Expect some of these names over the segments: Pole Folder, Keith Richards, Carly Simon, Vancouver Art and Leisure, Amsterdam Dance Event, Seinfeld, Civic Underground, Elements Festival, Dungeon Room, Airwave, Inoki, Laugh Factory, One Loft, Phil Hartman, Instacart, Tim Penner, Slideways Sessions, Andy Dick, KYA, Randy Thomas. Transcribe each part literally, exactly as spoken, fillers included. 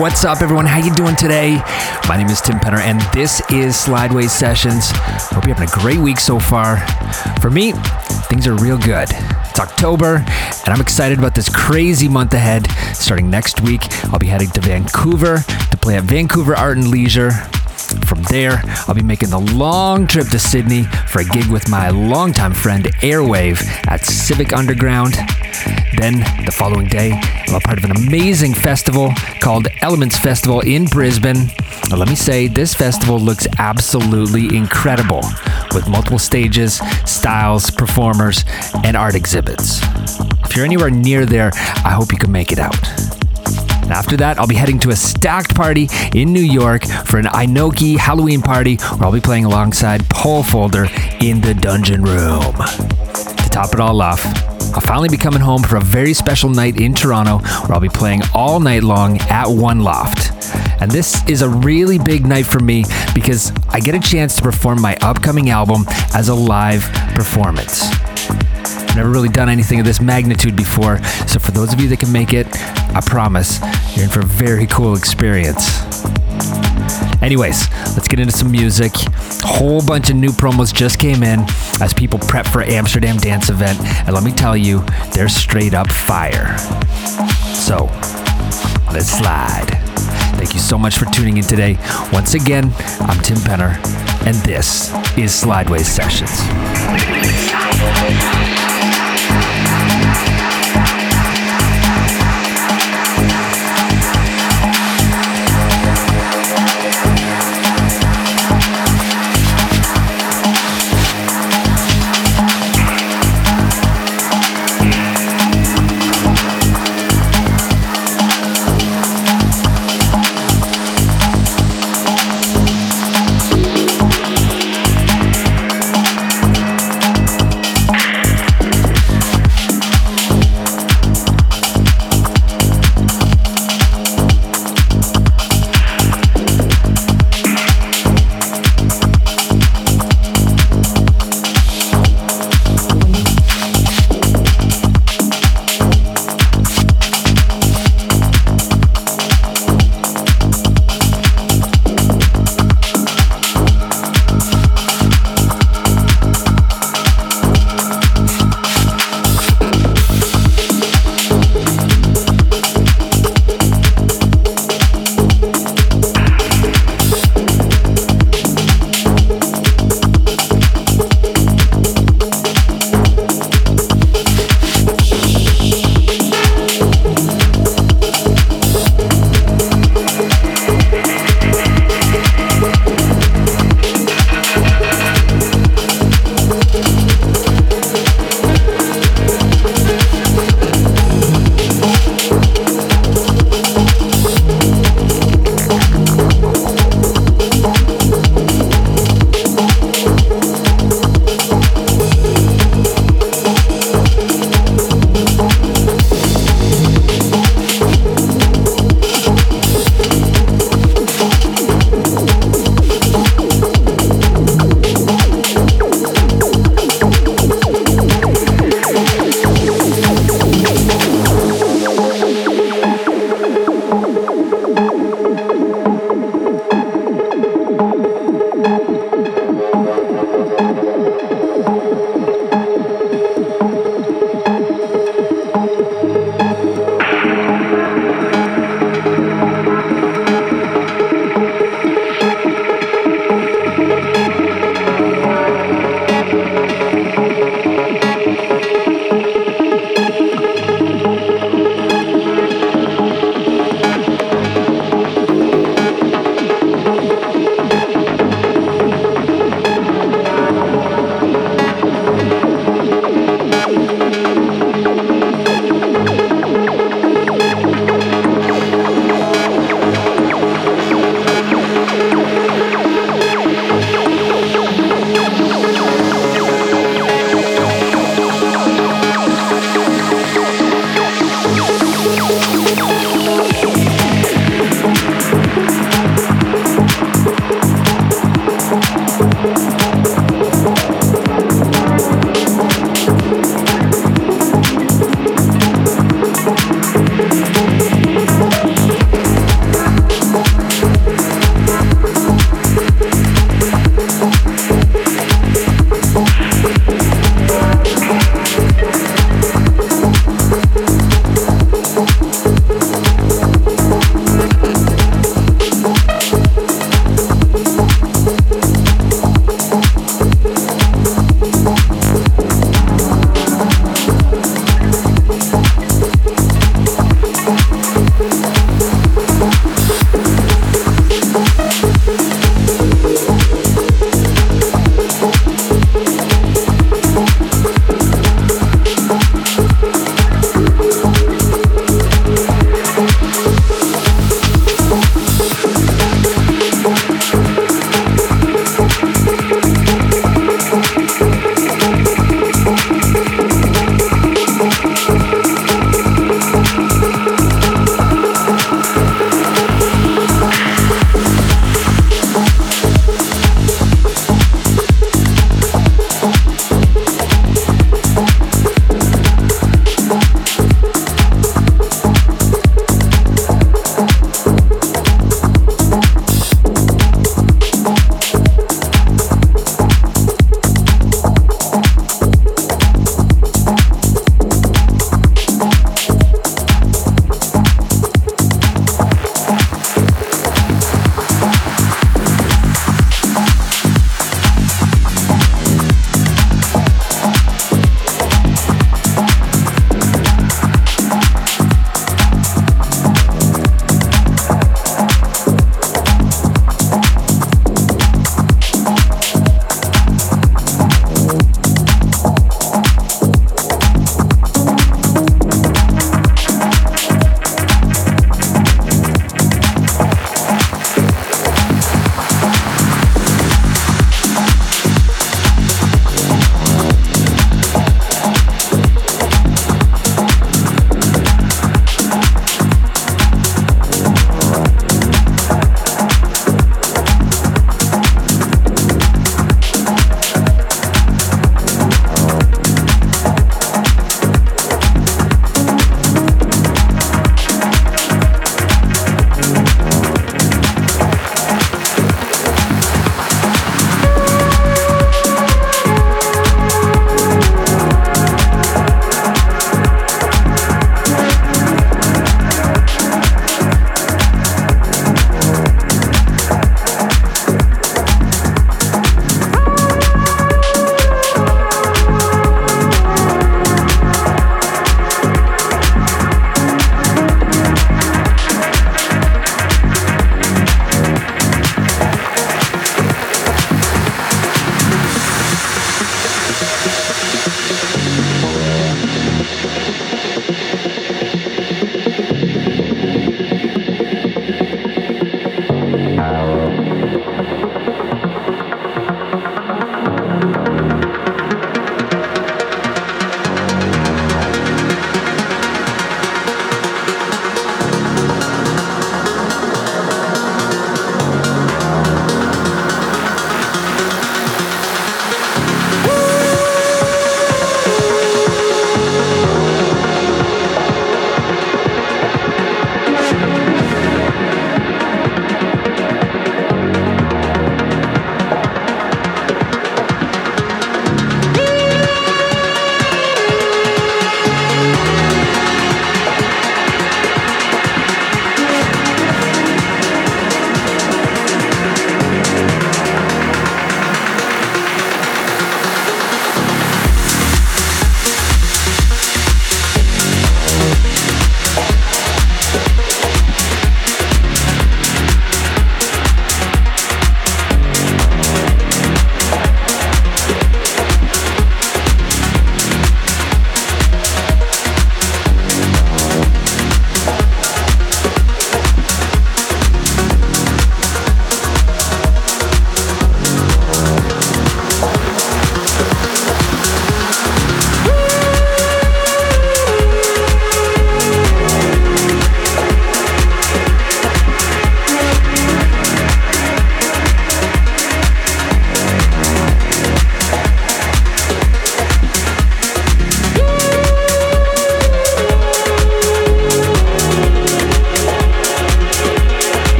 What's up, everyone? How you doing today? My name is Tim Penner, and this is Slideways Sessions. Hope you're having a great week so far. For me, things are real good. It's October, and I'm excited about this crazy month ahead. Starting next week, I'll be heading to Vancouver to play at Vancouver Art and Leisure. From there, I'll be making the long trip to Sydney for a gig with my longtime friend Airwave at Civic Underground. Then, the following day, I'm a part of an amazing festival called Elements Festival in Brisbane. Now, let me say, this festival looks absolutely incredible, with multiple stages, styles, performers, and art exhibits. If you're anywhere near there, I hope you can make it out. And after that, I'll be heading to a stacked party in New York for an Inoki Halloween party, where I'll be playing alongside Pole Folder in the Dungeon Room. To top it all off, I'll finally be coming home for a very special night in Toronto, where I'll be playing all night long at One Loft. And this is a really big night for me because I get a chance to perform my upcoming album as a live performance. I've never really done anything of this magnitude before, so for those of you that can make it, I promise you're in for a very cool experience. Anyways, let's get into some music. A whole bunch of new promos just came in as people prep for Amsterdam Dance Event, and let me tell you, they're straight up fire. So, let's slide. Thank you so much for tuning in today. Once again, I'm Tim Penner, and this is Slideways Sessions.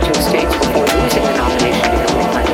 teaching states before losing the nomination to Illinois.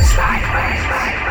Slideways.